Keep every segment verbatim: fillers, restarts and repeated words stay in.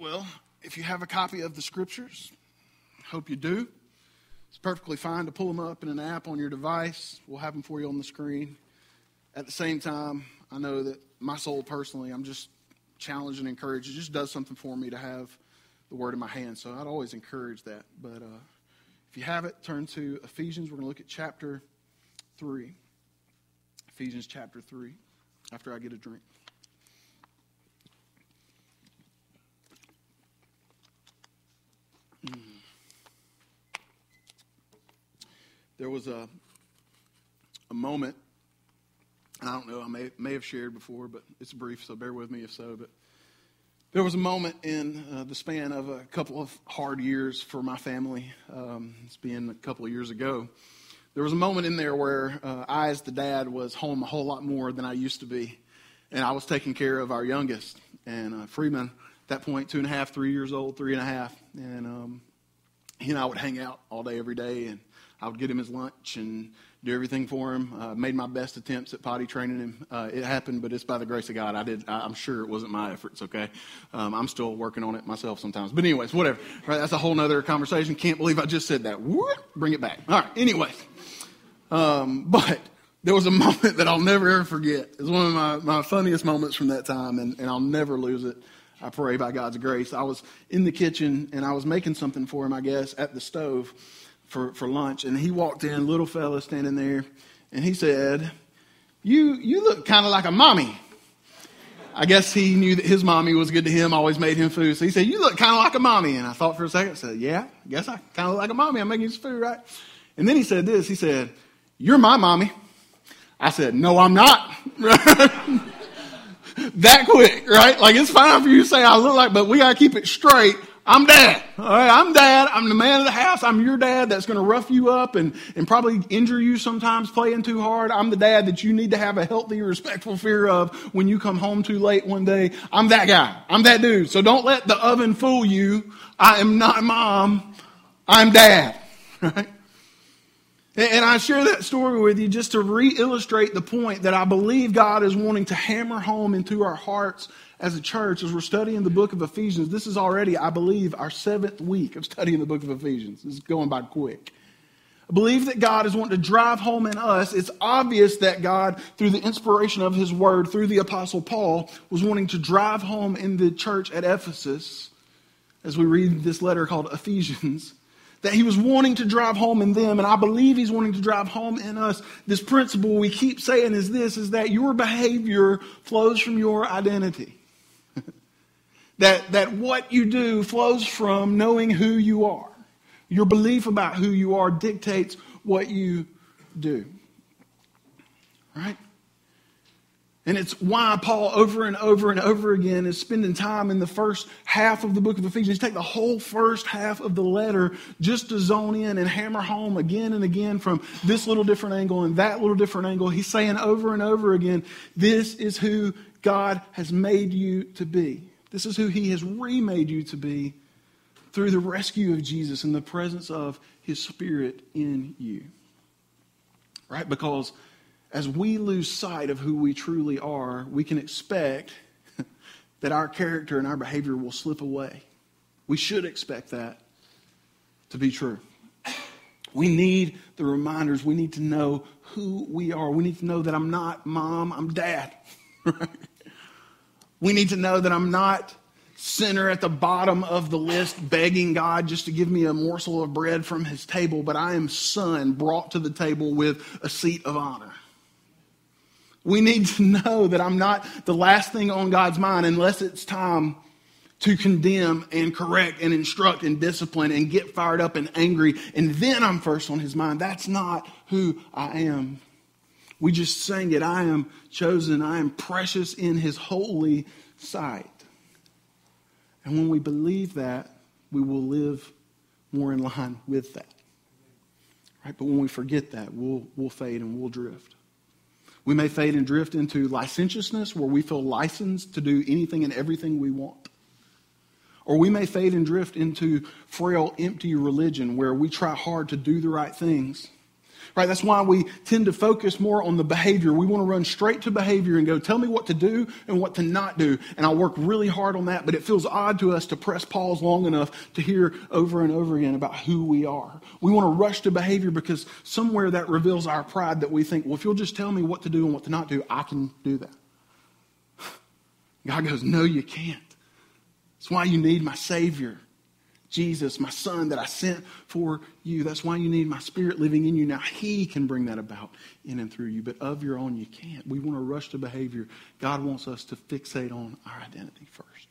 Well, if you have a copy of the scriptures, hope you do. It's perfectly fine to pull them up in an app on your device. We'll have them for you on the screen. At the same time, I know that my soul personally, I'm just challenged and encouraged. It just does something for me to have the word in my hand. So I'd always encourage that. But uh, if you have it, turn to Ephesians. We're going to look at chapter three. Ephesians chapter three, after I get a drink. Mm. There was a a moment, I don't know, I may may have shared before, but it's brief, so bear with me if so. But there was a moment in uh, the span of a couple of hard years for my family. Um, it's been a couple of years ago. There was a moment in there where uh, I, as the dad, was home a whole lot more than I used to be, and I was taking care of our youngest, and uh, Freeman, at that point, two and a half, three years old, three and a half, and um, he and I would hang out all day, every day, and I would get him his lunch and do everything for him. Uh, made my best attempts at potty training him. Uh, it happened, but it's by the grace of God. I did. I, I'm sure it wasn't my efforts. Okay, um, I'm still working on it myself sometimes. But anyways, whatever. Right, that's a whole nother conversation. Can't believe I just said that. Whoop, bring it back. All right. Anyways, um, but there was a moment that I'll never ever forget. It's one of my, my funniest moments from that time, and, and I'll never lose it. I pray by God's grace. I was in the kitchen and I was making something for him, I guess, at the stove. For, for lunch, and he walked in, little fella standing there, and he said, you you look kind of like a mommy. I guess he knew that his mommy was good to him, always made him food. So he said, you look kind of like a mommy. And I thought for a second, I said, yeah, I guess I kind of look like a mommy. I'm making this food, right? And then he said this, he said, you're my mommy. I said, no, I'm not. That quick, right? Like, it's fine for you to say I look like, but we got to keep it straight. I'm dad. All right, I'm dad. I'm the man of the house. I'm your dad that's going to rough you up and, and probably injure you sometimes playing too hard. I'm the dad that you need to have a healthy, respectful fear of when you come home too late one day. I'm that guy. I'm that dude. So don't let the oven fool you. I am not mom. I'm dad. Right? And I share that story with you just to re-illustrate the point that I believe God is wanting to hammer home into our hearts as a church, as we're studying the book of Ephesians. This is already, I believe, our seventh week of studying the book of Ephesians. It's going by quick. I believe that God is wanting to drive home in us. It's obvious that God, through the inspiration of his word, through the Apostle Paul, was wanting to drive home in the church at Ephesus, as we read this letter called Ephesians, that he was wanting to drive home in them, and I believe he's wanting to drive home in us. This principle we keep saying is this, is that your behavior flows from your identity. That that what you do flows from knowing who you are. Your belief about who you are dictates what you do. Right? And it's why Paul over and over and over again is spending time in the first half of the book of Ephesians. Take the whole first half of the letter just to zone in and hammer home again and again from this little different angle and that little different angle. He's saying over and over again, this is who God has made you to be. This is who he has remade you to be through the rescue of Jesus and the presence of his Spirit in you. Right? Because as we lose sight of who we truly are, we can expect that our character and our behavior will slip away. We should expect that to be true. We need the reminders. We need to know who we are. We need to know that I'm not mom, I'm dad. Right? We need to know that I'm not sinner at the bottom of the list begging God just to give me a morsel of bread from his table, but I am son brought to the table with a seat of honor. We need to know that I'm not the last thing on God's mind unless it's time to condemn and correct and instruct and discipline and get fired up and angry, and then I'm first on his mind. That's not who I am. We just sang it. I am chosen. I am precious in his holy sight. And when we believe that, we will live more in line with that. Right? But when we forget that, we'll, we'll fade and we'll drift. We may fade and drift into licentiousness, where we feel licensed to do anything and everything we want. Or we may fade and drift into frail, empty religion, where we try hard to do the right things. right? That's why we tend to focus more on the behavior. We want to run straight to behavior and go, tell me what to do and what to not do. And I work really hard on that, but it feels odd to us to press pause long enough to hear over and over again about who we are. We want to rush to behavior because somewhere that reveals our pride, that we think, well, if you'll just tell me what to do and what to not do, I can do that. God goes, no, you can't. That's why you need my Savior, Jesus, my Son that I sent for you. That's why you need my Spirit living in you. Now He can bring that about in and through you, but of your own you can't. We want to rush to behavior. God wants us to fixate on our identity first.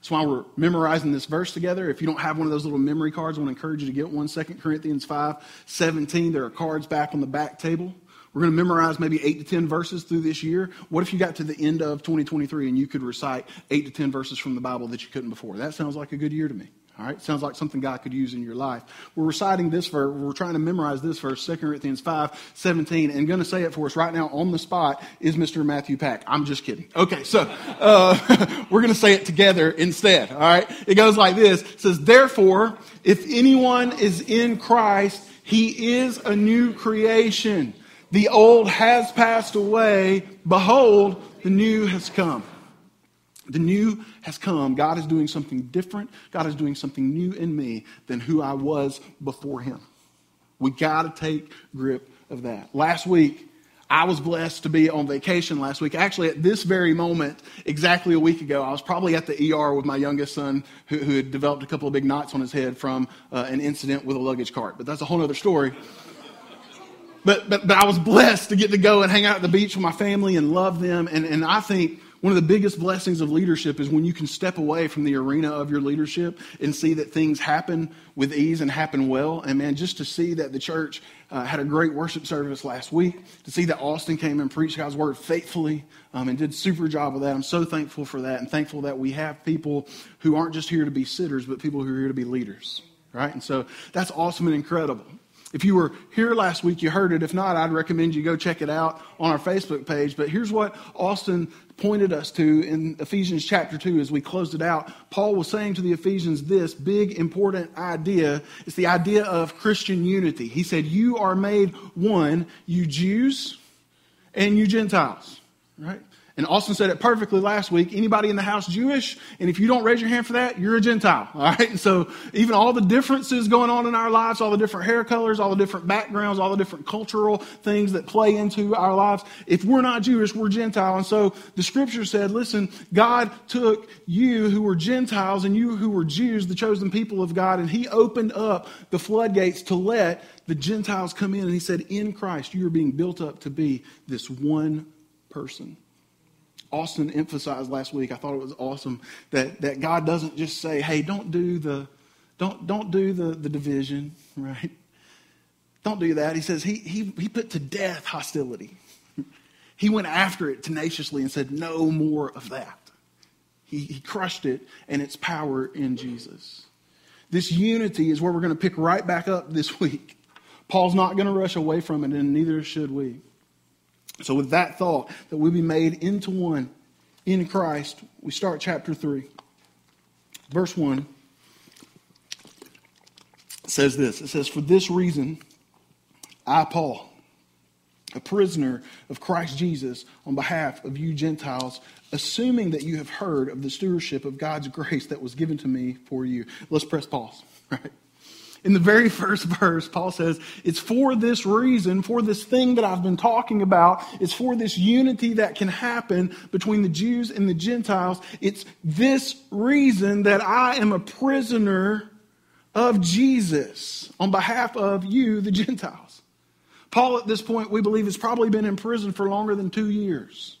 That's why we're memorizing this verse together. If you don't have one of those little memory cards, I want to encourage you to get one. Second Corinthians five seventeen. There are cards back on the back table. We're going to memorize maybe eight to ten verses through this year. What if you got to the end of twenty twenty-three and you could recite eight to ten verses from the Bible that you couldn't before? That sounds like a good year to me. All right? Sounds like something God could use in your life. We're reciting this verse. We're trying to memorize this verse, Second Corinthians five seventeen. And going to say it for us right now on the spot is Mister Matthew Pack. I'm just kidding. Okay, so uh, we're going to say it together instead. All right? It goes like this. It says, therefore, if anyone is in Christ, he is a new creation. The old has passed away. Behold, the new has come. The new has come. God is doing something different. God is doing something new in me than who I was before Him. We got to take grip of that. Last week, I was blessed to be on vacation last week. Actually, at this very moment, exactly a week ago, I was probably at the E R with my youngest son who, who had developed a couple of big knots on his head from uh, an incident with a luggage cart. But that's a whole other story. But, but but I was blessed to get to go and hang out at the beach with my family and love them. And, and I think one of the biggest blessings of leadership is when you can step away from the arena of your leadership and see that things happen with ease and happen well. And man, just to see that the church uh, had a great worship service last week, to see that Austin came and preached God's word faithfully um, and did a super job of that. I'm so thankful for that, and thankful that we have people who aren't just here to be sitters, but people who are here to be leaders, right? And so that's awesome and incredible. If you were here last week, you heard it. If not, I'd recommend you go check it out on our Facebook page. But here's what Austin pointed us to in Ephesians chapter two as we closed it out. Paul was saying to the Ephesians this big, important idea. It's the idea of Christian unity. He said, you are made one, you Jews and you Gentiles, right? And Austin said it perfectly last week. Anybody in the house Jewish? And if you don't raise your hand for that, you're a Gentile. All right. And so even all the differences going on in our lives, all the different hair colors, all the different backgrounds, all the different cultural things that play into our lives. If we're not Jewish, we're Gentile. And so the scripture said, listen, God took you who were Gentiles and you who were Jews, the chosen people of God, and He opened up the floodgates to let the Gentiles come in. And He said, in Christ, you are being built up to be this one person. Austin emphasized last week, I thought it was awesome, that, that God doesn't just say, hey, don't do the don't don't do the, the division, right? Don't do that. He says he he he put to death hostility. He went after it tenaciously and said, no more of that. He he crushed it and its power in Jesus. This unity is where we're going to pick right back up this week. Paul's not going to rush away from it, and neither should we. So with that thought, that we'll be made into one in Christ, we start chapter three. Verse one says this. It says, for this reason, I, Paul, a prisoner of Christ Jesus, on behalf of you Gentiles, assuming that you have heard of the stewardship of God's grace that was given to me for you. Let's press pause, right? In the very first verse, Paul says, it's for this reason, for this thing that I've been talking about, it's for this unity that can happen between the Jews and the Gentiles. It's this reason that I am a prisoner of Jesus on behalf of you, the Gentiles. Paul, at this point, we believe, has probably been in prison for longer than two years.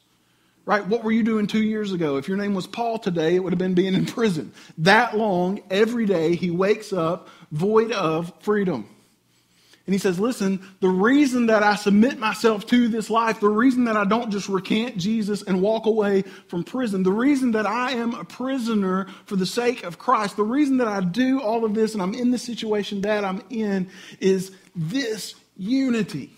Right? What were you doing two years ago? If your name was Paul today, it would have been being in prison. That long, every day, he wakes up void of freedom. And he says, listen, the reason that I submit myself to this life, the reason that I don't just recant Jesus and walk away from prison, the reason that I am a prisoner for the sake of Christ, the reason that I do all of this and I'm in the situation that I'm in is this unity.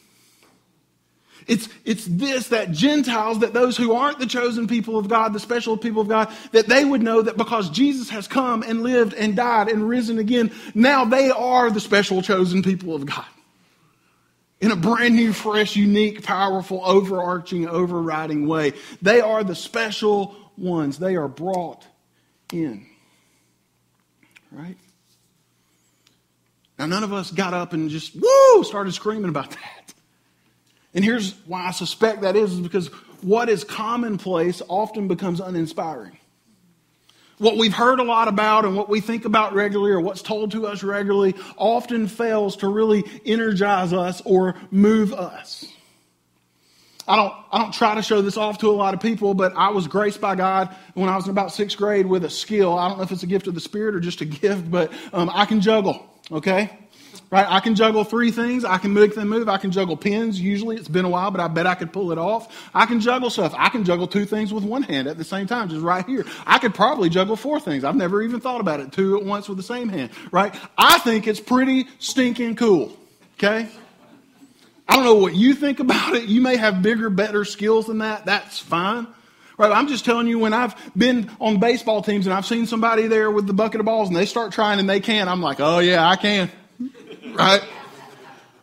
It's it's this, that Gentiles, that those who aren't the chosen people of God, the special people of God, that they would know that because Jesus has come and lived and died and risen again, now they are the special chosen people of God. in a brand new, fresh, unique, powerful, overarching, overriding way. They are the special ones. They are brought in. Right? Now, none of us got up and just, woo, started screaming about that. And here's why I suspect that is, is because what is commonplace often becomes uninspiring. What we've heard a lot about and what we think about regularly or what's told to us regularly often fails to really energize us or move us. I don't, I don't try to show this off to a lot of people, but I was graced by God when I was in about sixth grade with a skill. I don't know if it's a gift of the Spirit or just a gift, but um, I can juggle, okay? Right? I can juggle three things. I can make them move. I can juggle pins. Usually it's been a while, but I bet I could pull it off. I can juggle stuff. I can juggle two things with one hand at the same time, just right here. I could probably juggle four things. I've never even thought about it, two at once with the same hand, right? I think it's pretty stinking cool, okay? I don't know what you think about it. You may have bigger, better skills than that. That's fine. Right, I'm just telling you, when I've been on baseball teams and I've seen somebody there with the bucket of balls and they start trying and they can, I'm like, oh yeah, I can. Right?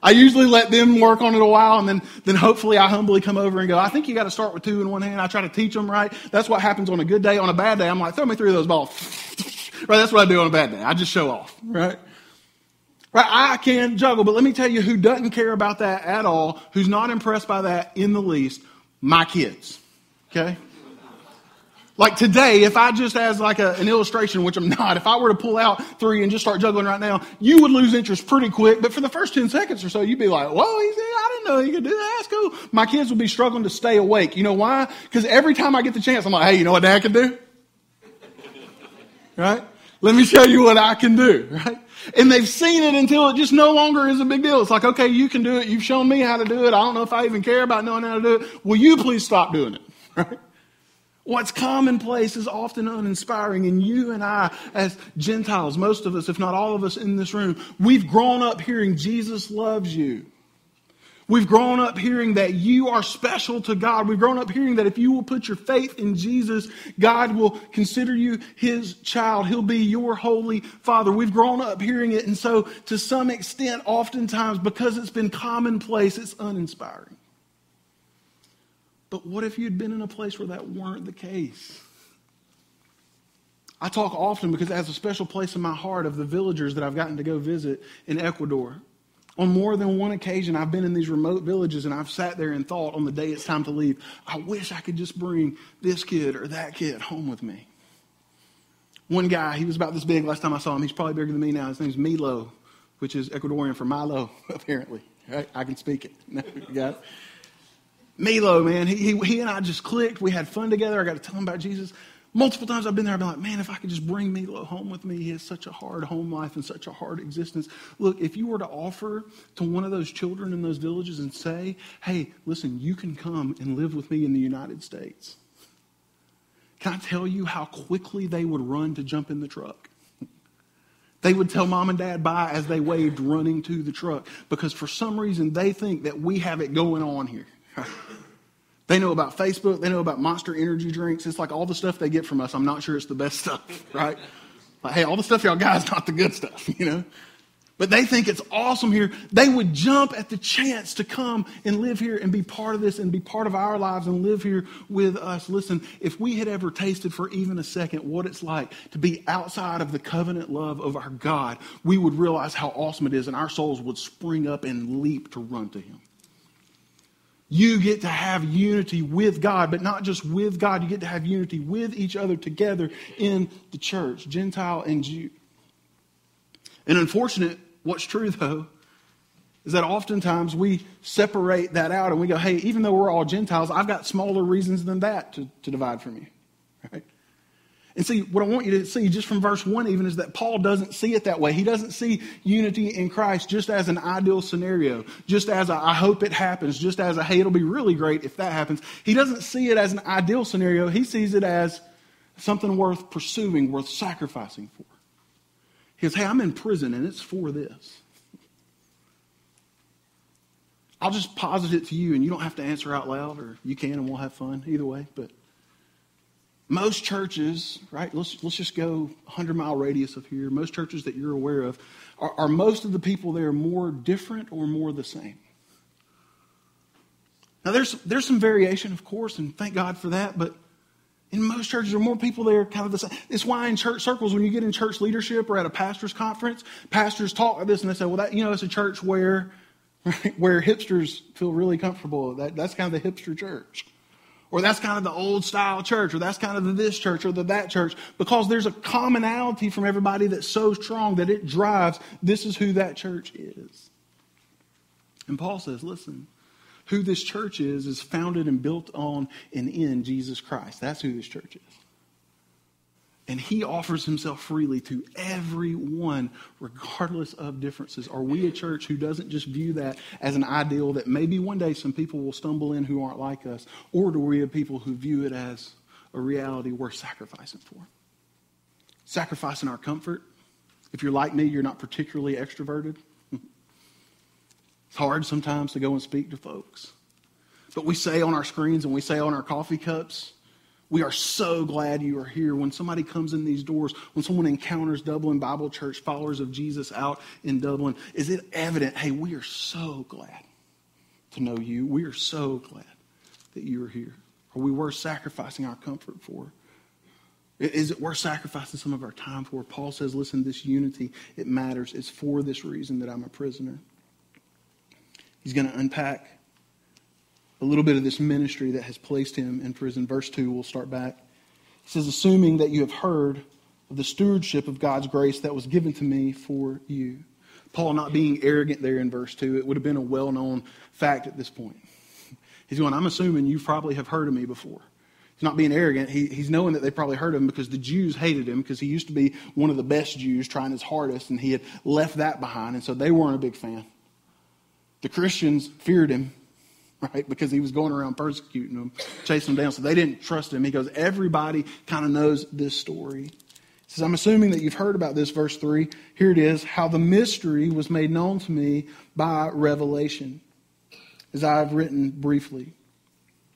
I usually let them work on it a while, and then, then hopefully I humbly come over and go, I think you got to start with two in one hand. I try to teach them, right? That's what happens on a good day. On a bad day, I'm like, throw me three of those balls. Right? That's what I do on a bad day. I just show off, right? Right? I can juggle, but let me tell you who doesn't care about that at all, who's not impressed by that in the least, my kids, okay? Like today, if I just as like a, an illustration, which I'm not, if I were to pull out three and just start juggling right now, you would lose interest pretty quick. But for the first ten seconds or so, you'd be like, whoa, he's, I didn't know he could do that. That's cool. My kids would be struggling to stay awake. You know why? Because every time I get the chance, I'm like, hey, you know what Dad can do? Right? Let me show you what I can do. Right? And they've seen it until it just no longer is a big deal. It's like, okay, you can do it. You've shown me how to do it. I don't know if I even care about knowing how to do it. Will you please stop doing it? Right? What's commonplace is often uninspiring, and you and I as Gentiles, most of us, if not all of us in this room, we've grown up hearing Jesus loves you. We've grown up hearing that you are special to God. We've grown up hearing that if you will put your faith in Jesus, God will consider you his child. He'll be your holy father. We've grown up hearing it, and so to some extent, oftentimes, because it's been commonplace, it's uninspiring. But what if you'd been in a place where that weren't the case? I talk often because it has a special place in my heart of the villagers that I've gotten to go visit in Ecuador. On more than one occasion, I've been in these remote villages and I've sat there and thought on the day it's time to leave, I wish I could just bring this kid or that kid home with me. One guy, he was about this big last time I saw him. He's probably bigger than me now. His name's Milo, which is Ecuadorian for Milo, apparently. Right? I can speak it. No, you got it? Milo, man, he, he he and I just clicked. We had fun together. I got to tell him about Jesus. Multiple times I've been there. I've been like, man, if I could just bring Milo home with me. He has such a hard home life and such a hard existence. Look, if you were to offer to one of those children in those villages and say, hey, listen, you can come and live with me in the United States. Can I tell you how quickly they would run to jump in the truck? They would tell mom and dad bye as they waved running to the truck because for some reason they think that we have it going on here. They know about Facebook. They know about Monster energy drinks. It's like all the stuff they get from us. I'm not sure it's the best stuff, right? Like, hey, all the stuff y'all got is not the good stuff, you know? But they think it's awesome here. They would jump at the chance to come and live here and be part of this and be part of our lives and live here with us. Listen, if we had ever tasted for even a second what it's like to be outside of the covenant love of our God, we would realize how awesome it is, and our souls would spring up and leap to run to him. You get to have unity with God, but not just with God. You get to have unity with each other together in the church, Gentile and Jew. And unfortunate, what's true, though, is that oftentimes we separate that out and we go, hey, even though we're all Gentiles, I've got smaller reasons than that to, to divide from you, right? And see, what I want you to see just from verse one even is that Paul doesn't see it that way. He doesn't see unity in Christ just as an ideal scenario, just as a, I hope it happens, just as a, hey, it'll be really great if that happens. He doesn't see it as an ideal scenario. He sees it as something worth pursuing, worth sacrificing for. He goes, hey, I'm in prison and it's for this. I'll just posit it to you and you don't have to answer out loud, or you can and we'll have fun either way, but most churches, right, let's let's just go one hundred mile radius of here. Most churches that you're aware of, are, are most of the people there more different or more the same? Now, there's there's some variation, of course, and thank God for that, but in most churches, there are more people there kind of the same. It's why in church circles, when you get in church leadership or at a pastor's conference, pastors talk like this and they say, well, that, you know, it's a church where, right, where hipsters feel really comfortable. That, that's kind of the hipster church. Or that's kind of the old style church, or that's kind of the this church or the that church, because there's a commonality from everybody that's so strong that it drives this is who that church is. And Paul says, listen, who this church is is founded and built on and in Jesus Christ. That's who this church is. And he offers himself freely to everyone, regardless of differences. Are we a church who doesn't just view that as an ideal that maybe one day some people will stumble in who aren't like us? Or do we have people who view it as a reality worth sacrificing for? Sacrificing our comfort. If you're like me, you're not particularly extroverted. It's hard sometimes to go and speak to folks. But we say on our screens and we say on our coffee cups, we are so glad you are here. When somebody comes in these doors, when someone encounters Dublin Bible Church, followers of Jesus out in Dublin, is it evident, hey, we are so glad to know you. We are so glad that you are here. Are we worth sacrificing our comfort for? Is it worth sacrificing some of our time for? Paul says, listen, this unity, it matters. It's for this reason that I'm a prisoner. He's going to unpack a little bit of this ministry that has placed him in prison. Verse two, we'll start back. He says, assuming that you have heard of the stewardship of God's grace that was given to me for you. Paul not being arrogant there in verse two. It would have been a well-known fact at this point. He's going, I'm assuming you probably have heard of me before. He's not being arrogant. He, he's knowing that they probably heard of him because the Jews hated him because he used to be one of the best Jews trying his hardest, and he had left that behind, and so they weren't a big fan. The Christians feared him, right? Because he was going around persecuting them, chasing them down. So they didn't trust him. He goes, everybody kind of knows this story. He says, I'm assuming that you've heard about this, verse three. Here it is, how the mystery was made known to me by revelation, as I have written briefly.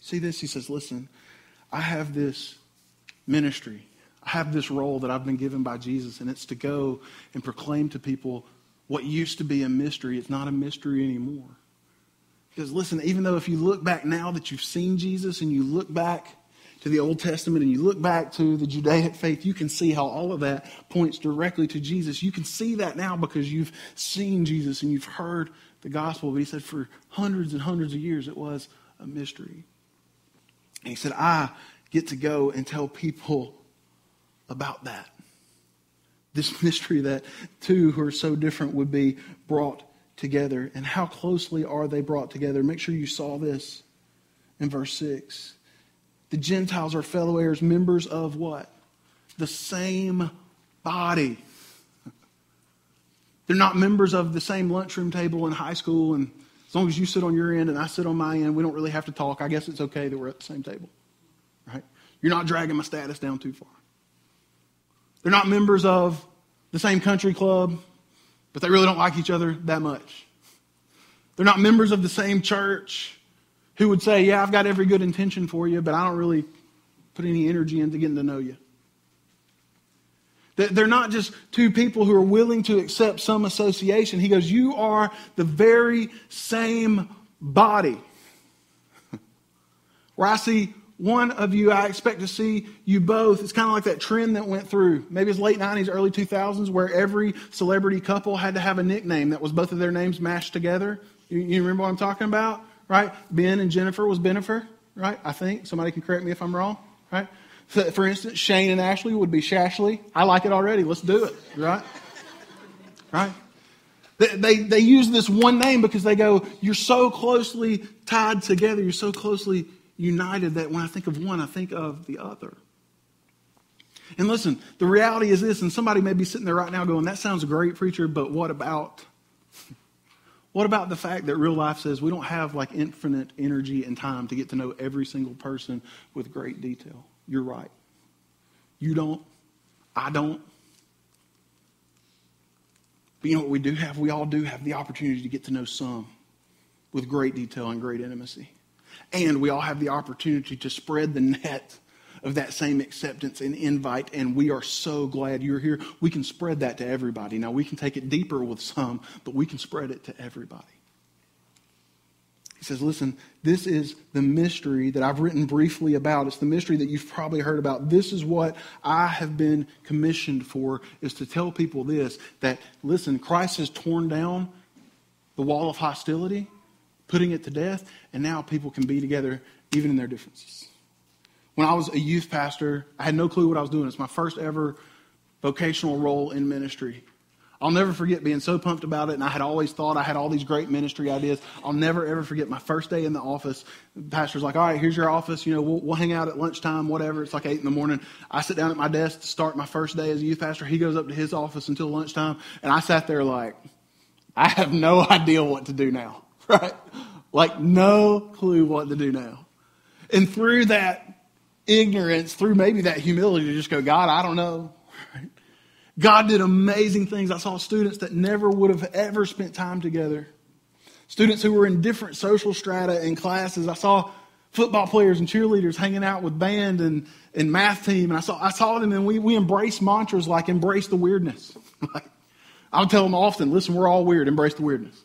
See this? He says, listen, I have this ministry. I have this role that I've been given by Jesus, and it's to go and proclaim to people what used to be a mystery. It's not a mystery anymore. Because listen, even though if you look back now that you've seen Jesus and you look back to the Old Testament and you look back to the Judaic faith, you can see how all of that points directly to Jesus. You can see that now because you've seen Jesus and you've heard the gospel. But he said for hundreds and hundreds of years it was a mystery. And he said, I get to go and tell people about that. This mystery that two who are so different would be brought together. And how closely are they brought together? Make sure you saw this in verse six. The Gentiles are fellow heirs, members of what? The same body. They're not members of the same lunchroom table in high school, and as long as you sit on your end and I sit on my end, we don't really have to talk. I guess it's okay that we're at the same table, right? You're not dragging my status down too far. They're not members of the same country club, but they really don't like each other that much. They're not members of the same church who would say, yeah, I've got every good intention for you, but I don't really put any energy into getting to know you. They're not just two people who are willing to accept some association. He goes, you are the very same body. Where I see one of you, I expect to see you both. It's kind of like that trend that went through. Maybe it's late nineties, early two thousands, where every celebrity couple had to have a nickname that was both of their names mashed together. You, you remember what I'm talking about, right? Ben and Jennifer was Benifer, right? I think. Somebody can correct me if I'm wrong, right? So for instance, Shane and Ashley would be Shashley. I like it already. Let's do it. Right? Right? They, they, they use this one name because they go, you're so closely tied together. You're so closely united that when I think of one, I think of the other. And listen, the reality is this, and somebody may be sitting there right now going, that sounds great, preacher, but what about? What about the fact that real life says we don't have like infinite energy and time to get to know every single person with great detail? You're right. You don't. I don't. But you know what we do have? We all do have the opportunity to get to know some with great detail and great intimacy. And we all have the opportunity to spread the net of that same acceptance and invite, and we are so glad you're here. We can spread that to everybody. Now, we can take it deeper with some, but we can spread it to everybody. He says, listen, this is the mystery that I've written briefly about. It's the mystery that you've probably heard about. This is what I have been commissioned for, is to tell people this, that, listen, Christ has torn down the wall of hostility, putting it to death, and now people can be together even in their differences. When I was a youth pastor, I had no clue what I was doing. It's my first ever vocational role in ministry. I'll never forget being so pumped about it, and I had always thought I had all these great ministry ideas. I'll never, ever forget my first day in the office. The pastor's like, all right, here's your office. You know, we'll, we'll hang out at lunchtime, whatever. It's like eight in the morning. I sit down at my desk to start my first day as a youth pastor. He goes up to his office until lunchtime, and I sat there like, I have no idea what to do now, right? Like, no clue what to do now. And through that ignorance, through maybe that humility, to just go, God, I don't know. Right? God did amazing things. I saw students that never would have ever spent time together. Students who were in different social strata and classes. I saw football players and cheerleaders hanging out with band and, and math team. And I saw I saw them, and we, we embraced mantras like embrace the weirdness. Like, I would tell them often, listen, we're all weird. Embrace the weirdness.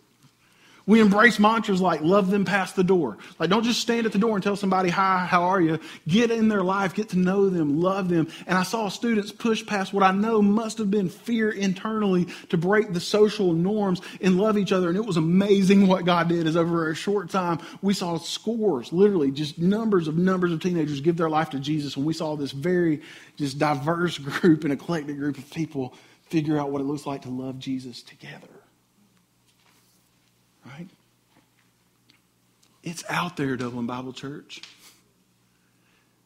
We embrace mantras like love them past the door. Like, don't just stand at the door and tell somebody, hi, how are you? Get in their life, get to know them, love them. And I saw students push past what I know must have been fear internally to break the social norms and love each other. And it was amazing what God did, is over a short time, we saw scores, literally just numbers of numbers of teenagers give their life to Jesus. And we saw this very just diverse group and eclectic group of people figure out what it looks like to love Jesus together. Right? It's out there, Dublin Bible Church.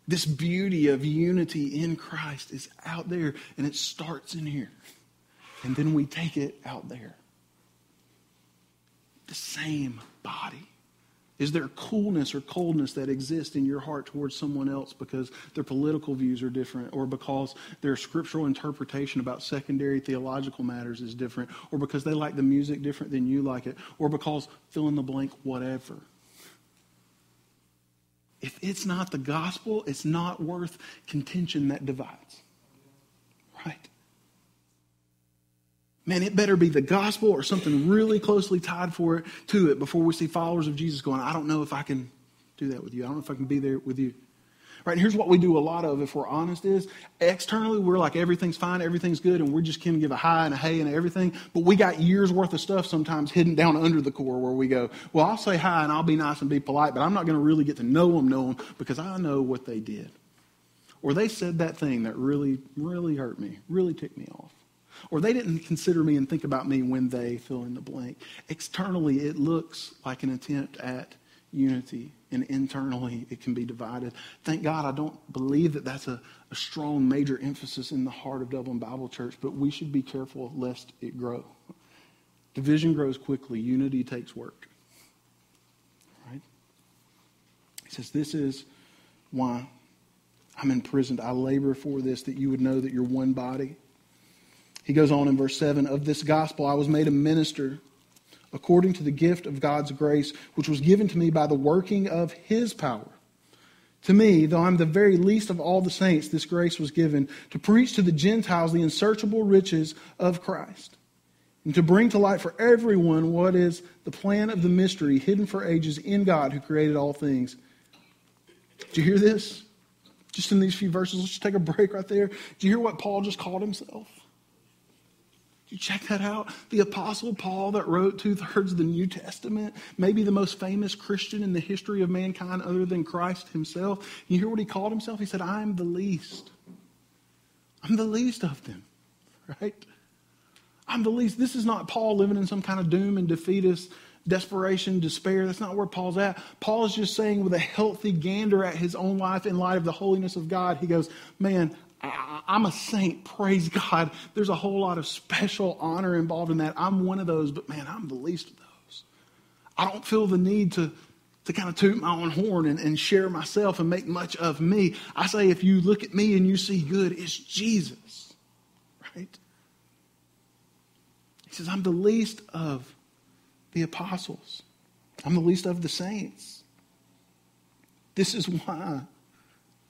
This beauty of unity in Christ is out there, and it starts in here. And then we take it out there. The same body. Is there coolness or coldness that exists in your heart towards someone else because their political views are different, or because their scriptural interpretation about secondary theological matters is different, or because they like the music different than you like it, or because fill in the blank, whatever? If it's not the gospel, it's not worth contention that divides. Right? Man, it better be the gospel or something really closely tied for it to it before we see followers of Jesus going, I don't know if I can do that with you. I don't know if I can be there with you. Right, here's what we do a lot of, if we're honest, is externally we're like everything's fine, everything's good, and we just can give a high and a hey and everything, but we got years worth of stuff sometimes hidden down under the core where we go, well, I'll say hi and I'll be nice and be polite, but I'm not going to really get to know them, know them, because I know what they did. Or they said that thing that really, really hurt me, really ticked me off. Or they didn't consider me and think about me when they fill in the blank. Externally, it looks like an attempt at unity, and internally, it can be divided. Thank God I don't believe that that's a, a strong major emphasis in the heart of Dublin Bible Church, but we should be careful lest it grow. Division grows quickly. Unity takes work. Right? He says, this is why I'm imprisoned. I labor for this, that you would know that you're one body. He goes on in verse seven, of this gospel I was made a minister according to the gift of God's grace, which was given to me by the working of his power. To me, though I'm the very least of all the saints, this grace was given to preach to the Gentiles the unsearchable riches of Christ, and to bring to light for everyone what is the plan of the mystery hidden for ages in God who created all things. Did you hear this? Just in these few verses, let's just take a break right there. Do you hear what Paul just called himself? You check that out. The Apostle Paul, that wrote two-thirds of the New Testament, maybe the most famous Christian in the history of mankind other than Christ himself. You hear what he called himself? He said, I'm the least. I'm the least of them, right? I'm the least. This is not Paul living in some kind of doom and defeatist desperation, despair. That's not where Paul's at. Paul is just saying, with a healthy gander at his own life in light of the holiness of God, he goes, man, I'm a saint, praise God. There's a whole lot of special honor involved in that. I'm one of those, but man, I'm the least of those. I don't feel the need to, to kind of toot my own horn and, and share myself and make much of me. I say, if you look at me and you see good, it's Jesus, right? He says, I'm the least of the apostles. I'm the least of the saints. This is why,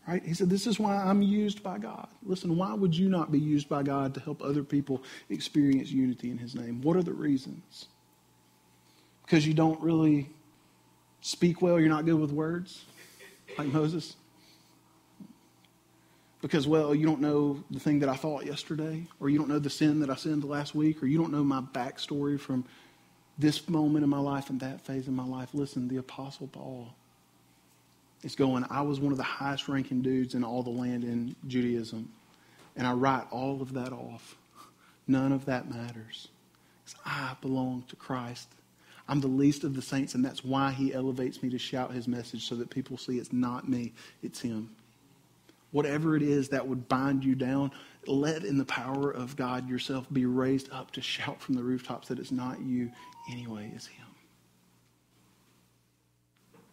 right? He said, this is why I'm used by God. Listen, why would you not be used by God to help other people experience unity in his name? What are the reasons? Because you don't really speak well, you're not good with words, like Moses? Because, well, you don't know the thing that I thought yesterday, or you don't know the sin that I sinned last week, or you don't know my backstory from this moment in my life and that phase in my life. Listen, the Apostle Paul is going, I was one of the highest ranking dudes in all the land in Judaism, and I write all of that off. None of that matters, because I belong to Christ. I'm the least of the saints, and that's why he elevates me to shout his message so that people see it's not me, it's him. Whatever it is that would bind you down, let in the power of God yourself be raised up to shout from the rooftops that it's not you anyway, it's him.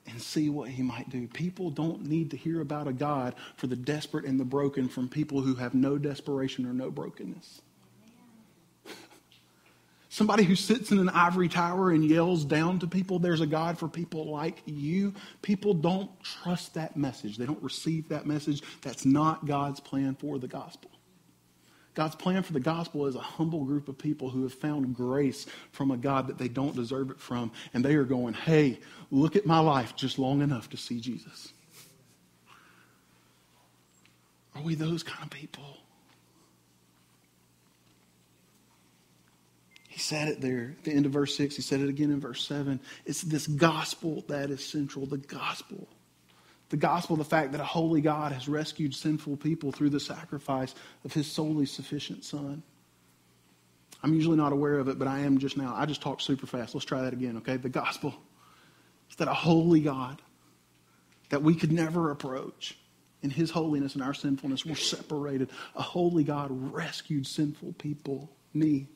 And see what he might do. People don't need to hear about a God for the desperate and the broken from people who have no desperation or no brokenness. Somebody who sits in an ivory tower and yells down to people, there's a God for people like you. People don't trust that message. They don't receive that message. That's not God's plan for the gospel. God's plan for the gospel is a humble group of people who have found grace from a God that they don't deserve it from. And they are going, hey, look at my life just long enough to see Jesus. Are we those kind of people? He said it there at the end of verse six. He said it again in verse seven. It's this gospel that is central. The gospel. The gospel, the fact that a holy God has rescued sinful people through the sacrifice of his solely sufficient son. I'm usually not aware of it, but I am just now. I just talked super fast. Let's try that again, okay? The gospel is that a holy God that we could never approach in his holiness and our sinfulness, we're separated. A holy God rescued sinful people, me,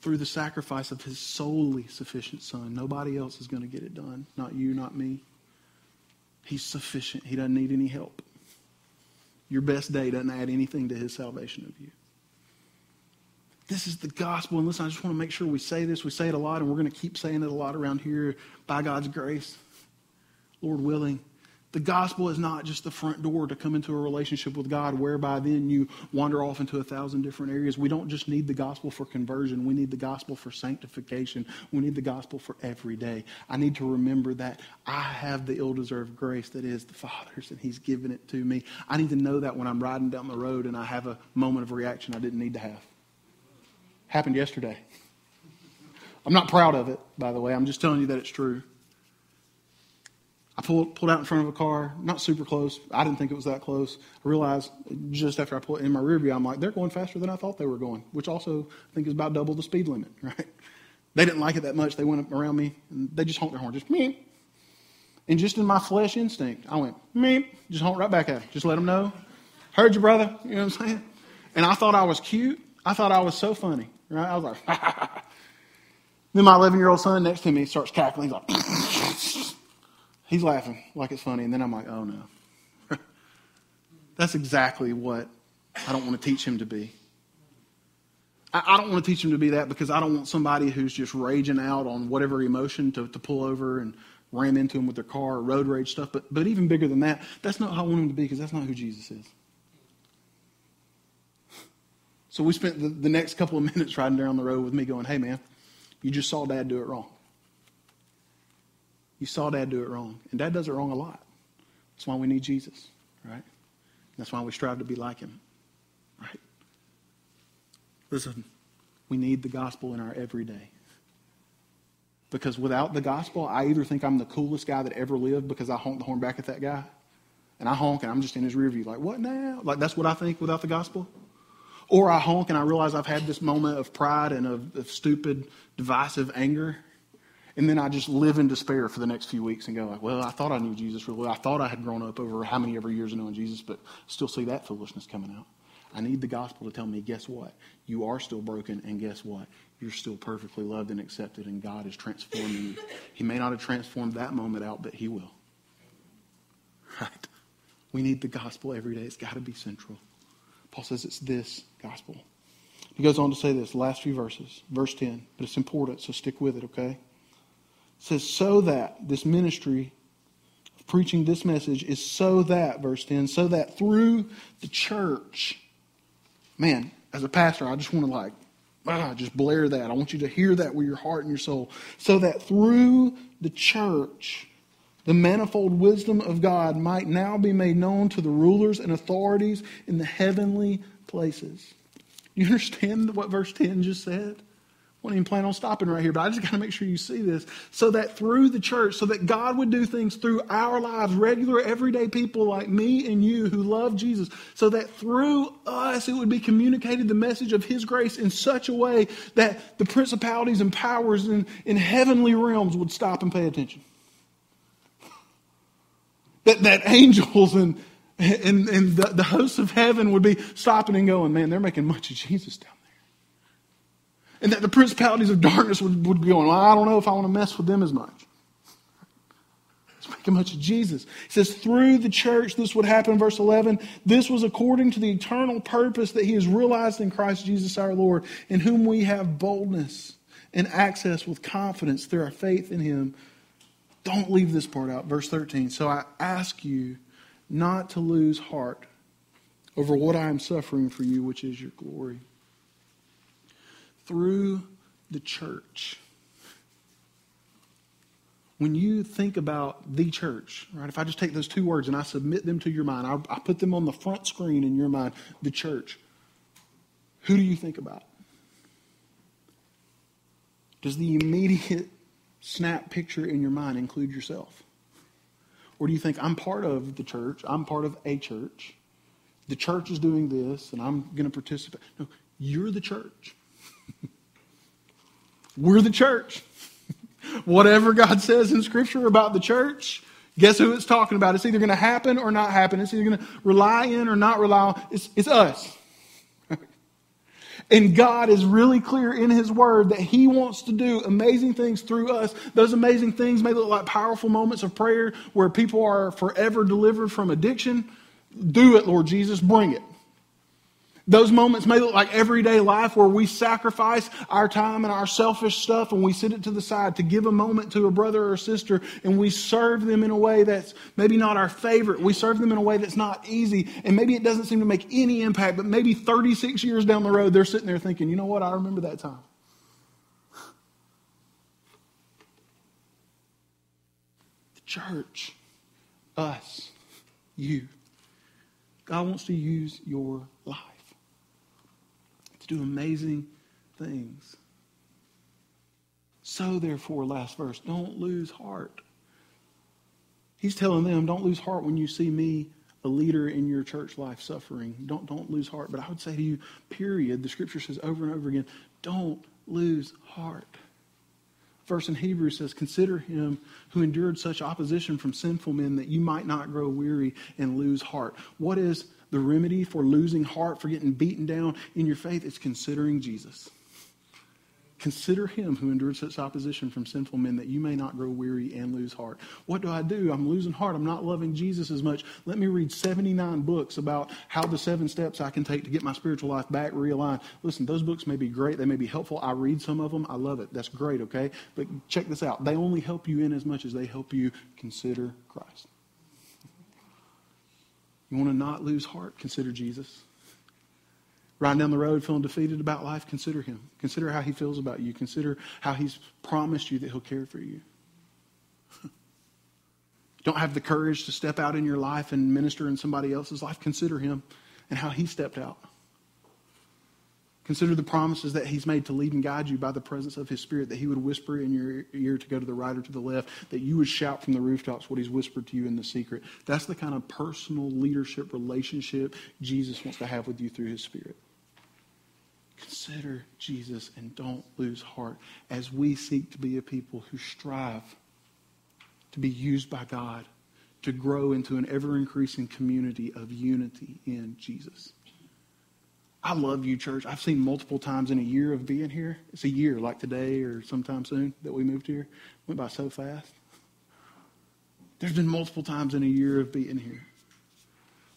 through the sacrifice of his solely sufficient son. Nobody else is going to get it done. Not you, not me. He's sufficient. He doesn't need any help. Your best day doesn't add anything to his salvation of you. This is the gospel. And listen, I just want to make sure we say this. We say it a lot, and we're going to keep saying it a lot around here by God's grace, Lord willing. The gospel is not just the front door to come into a relationship with God whereby then you wander off into a thousand different areas. We don't just need the gospel for conversion. We need the gospel for sanctification. We need the gospel for every day. I need to remember that I have the ill-deserved grace that is the Father's, and he's given it to me. I need to know that when I'm riding down the road and I have a moment of reaction I didn't need to have. Happened yesterday. I'm not proud of it, by the way. I'm just telling you that it's true. I pulled, pulled out in front of a car, not super close. I didn't think it was that close. I realized just after I pulled in my rear view, I'm like, they're going faster than I thought they were going, which also I think is about double the speed limit, right? They didn't like it that much. They went around me, and they just honked their horn, just meep. And just in my flesh instinct, I went, meep, just honk right back at them. Just let them know. Heard you, brother. You know what I'm saying? And I thought I was cute. I thought I was so funny, right? I was like, ha, ha, ha. Then my eleven-year-old son next to me starts cackling. He's like, he's laughing like it's funny, and then I'm like, oh, no. That's exactly what I don't want to teach him to be. I, I don't want to teach him to be that because I don't want somebody who's just raging out on whatever emotion to, to pull over and ram into him with their car or road rage stuff. But, but even bigger than that, that's not how I want him to be because that's not who Jesus is. So we spent the, the next couple of minutes riding down the road with me going, hey, man, you just saw Dad do it wrong. You saw Dad do it wrong. And Dad does it wrong a lot. That's why we need Jesus, right? That's why we strive to be like him, right? Listen, we need the gospel in our everyday. Because without the gospel, I either think I'm the coolest guy that ever lived because I honk the horn back at that guy. And I honk and I'm just in his rear view like, what now? Like, that's what I think without the gospel. Or I honk and I realize I've had this moment of pride and of, of stupid, divisive anger. And then I just live in despair for the next few weeks and go like, well, I thought I knew Jesus really well. I thought I had grown up over how many ever years of knowing Jesus, but still see that foolishness coming out. I need the gospel to tell me, guess what? You are still broken, and guess what? You're still perfectly loved and accepted, and God is transforming you. He may not have transformed that moment out, but he will. Right? We need the gospel every day. It's got to be central. Paul says it's this gospel. He goes on to say this, last few verses, verse ten, but it's important, so stick with it, okay? It says, so that this ministry of preaching this message is so that, verse ten, so that through the church, man, as a pastor, I just want to like, ah, just blare that. I want you to hear that with your heart and your soul. So that through the church, the manifold wisdom of God might now be made known to the rulers and authorities in the heavenly places. You understand what verse ten just said? I wasn't even planning on stopping right here, but I just got to make sure you see this. So that through the church, so that God would do things through our lives, regular everyday people like me and you who love Jesus, so that through us it would be communicated the message of his grace in such a way that the principalities and powers in, in heavenly realms would stop and pay attention. That, that angels and And, and the, the hosts of heaven would be stopping and going, man, they're making much of Jesus down there. And that the principalities of darkness would, would be going, well, I don't know if I want to mess with them as much. It's making much of Jesus. He says, through the church, this would happen, verse eleven. This was according to the eternal purpose that he has realized in Christ Jesus our Lord, in whom we have boldness and access with confidence through our faith in him. Don't leave this part out. Verse thirteen, so I ask you, not to lose heart over what I am suffering for you, which is your glory. Through the church. When you think about the church, right? If I just take those two words and I submit them to your mind, I, I put them on the front screen in your mind, the church. Who do you think about? Does the immediate snap picture in your mind include yourself? Or do you think, I'm part of the church, I'm part of a church, the church is doing this, and I'm going to participate? No, you're the church. We're the church. Whatever God says in Scripture about the church, guess who it's talking about? It's either going to happen or not happen. It's either going to rely in or not rely on. It's, it's us. And God is really clear in his word that he wants to do amazing things through us. Those amazing things may look like powerful moments of prayer where people are forever delivered from addiction. Do it, Lord Jesus, bring it. Those moments may look like everyday life where we sacrifice our time and our selfish stuff and we sit it to the side to give a moment to a brother or sister, and we serve them in a way that's maybe not our favorite. We serve them in a way that's not easy, and maybe it doesn't seem to make any impact, but maybe thirty-six years down the road, they're sitting there thinking, you know what, I remember that time. The church, us, you. God wants to use your life. Do amazing things. So therefore, last verse, don't lose heart. He's telling them, don't lose heart when you see me, a leader in your church life, suffering. Don't, don't lose heart. But I would say to you, period, the scripture says over and over again, don't lose heart. Verse in Hebrews says, consider him who endured such opposition from sinful men that you might not grow weary and lose heart. What is the remedy for losing heart, for getting beaten down in your faith? It's considering Jesus. Consider him who endured such opposition from sinful men that you may not grow weary and lose heart. What do I do? I'm losing heart. I'm not loving Jesus as much. Let me read seventy-nine books about how the seven steps I can take to get my spiritual life back, realigned. Listen, those books may be great. They may be helpful. I read some of them. I love it. That's great, okay? But check this out. They only help you in as much as they help you consider Christ. You want to not lose heart? Consider Jesus. Riding down the road feeling defeated about life? Consider him. Consider how he feels about you. Consider how he's promised you that he'll care for you. Don't have the courage to step out in your life and minister in somebody else's life? Consider him and how he stepped out. Consider the promises that he's made to lead and guide you by the presence of his Spirit, that he would whisper in your ear to go to the right or to the left, that you would shout from the rooftops what he's whispered to you in the secret. That's the kind of personal leadership relationship Jesus wants to have with you through his Spirit. Consider Jesus and don't lose heart as we seek to be a people who strive to be used by God to grow into an ever-increasing community of unity in Jesus. I love you, church. I've seen multiple times in a year of being here. It's a year like today or sometime soon that we moved here. Went by so fast. There's been multiple times in a year of being here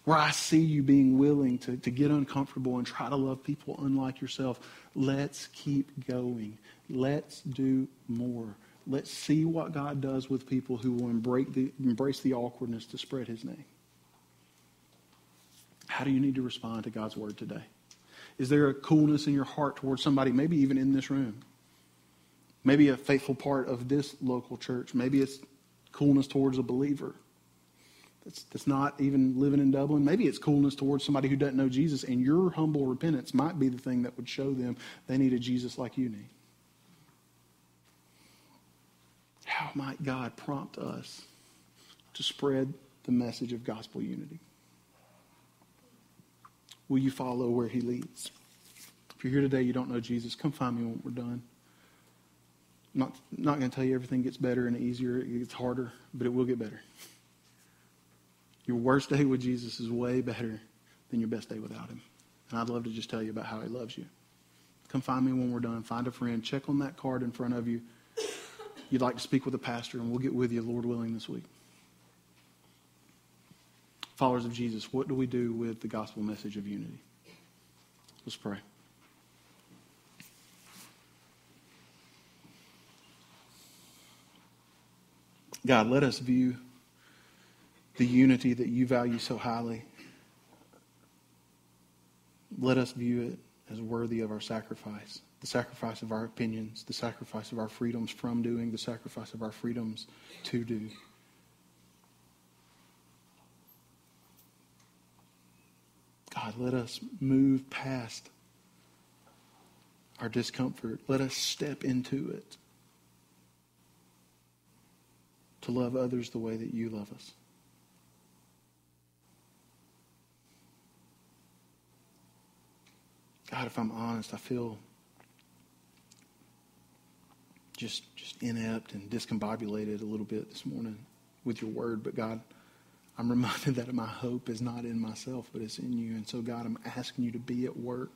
where I see you being willing to, to get uncomfortable and try to love people unlike yourself. Let's keep going. Let's do more. Let's see what God does with people who will embrace the, embrace the awkwardness to spread his name. How do you need to respond to God's word today? Is there a coolness in your heart towards somebody, maybe even in this room? Maybe a faithful part of this local church. Maybe it's coolness towards a believer that's, that's not even living in Dublin. Maybe it's coolness towards somebody who doesn't know Jesus, and your humble repentance might be the thing that would show them they need a Jesus like you need. How might God prompt us to spread the message of gospel unity? Will you follow where he leads? If you're here today, you don't know Jesus, come find me when we're done. I'm not, not going to tell you everything gets better and easier. It gets harder, but it will get better. Your worst day with Jesus is way better than your best day without him. And I'd love to just tell you about how he loves you. Come find me when we're done. Find a friend. Check on that card in front of you. You'd like to speak with a pastor, and we'll get with you, Lord willing, this week. Followers of Jesus, what do we do with the gospel message of unity? Let's pray. God, let us view the unity that you value so highly. Let us view it as worthy of our sacrifice, the sacrifice of our opinions, the sacrifice of our freedoms from doing, the sacrifice of our freedoms to do. God, let us move past our discomfort. Let us step into it to love others the way that you love us. God, if I'm honest, I feel just, just inept and discombobulated a little bit this morning with your word, but God, I'm reminded that my hope is not in myself, but it's in you. And so, God, I'm asking you to be at work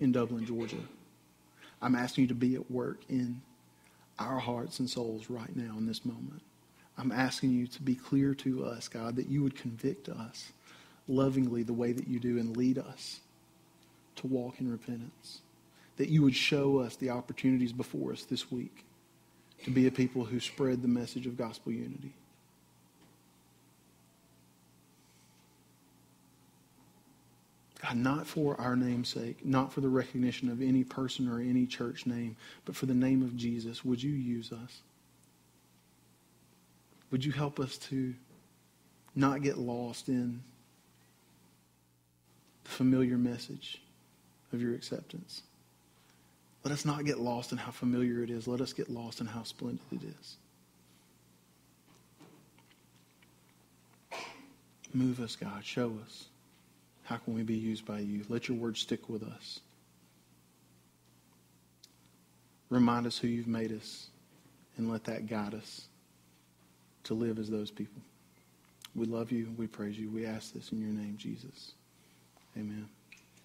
in Dublin, Georgia. I'm asking you to be at work in our hearts and souls right now in this moment. I'm asking you to be clear to us, God, that you would convict us lovingly the way that you do and lead us to walk in repentance, that you would show us the opportunities before us this week to be a people who spread the message of gospel unity. God, not for our name's sake, not for the recognition of any person or any church name, but for the name of Jesus, would you use us? Would you help us to not get lost in the familiar message of your acceptance? Let us not get lost in how familiar it is. Let us get lost in how splendid it is. Move us, God. Show us. How can we be used by you? Let your word stick with us. Remind us who you've made us, and let that guide us to live as those people. We love you. We praise you. We ask this in your name, Jesus. Amen.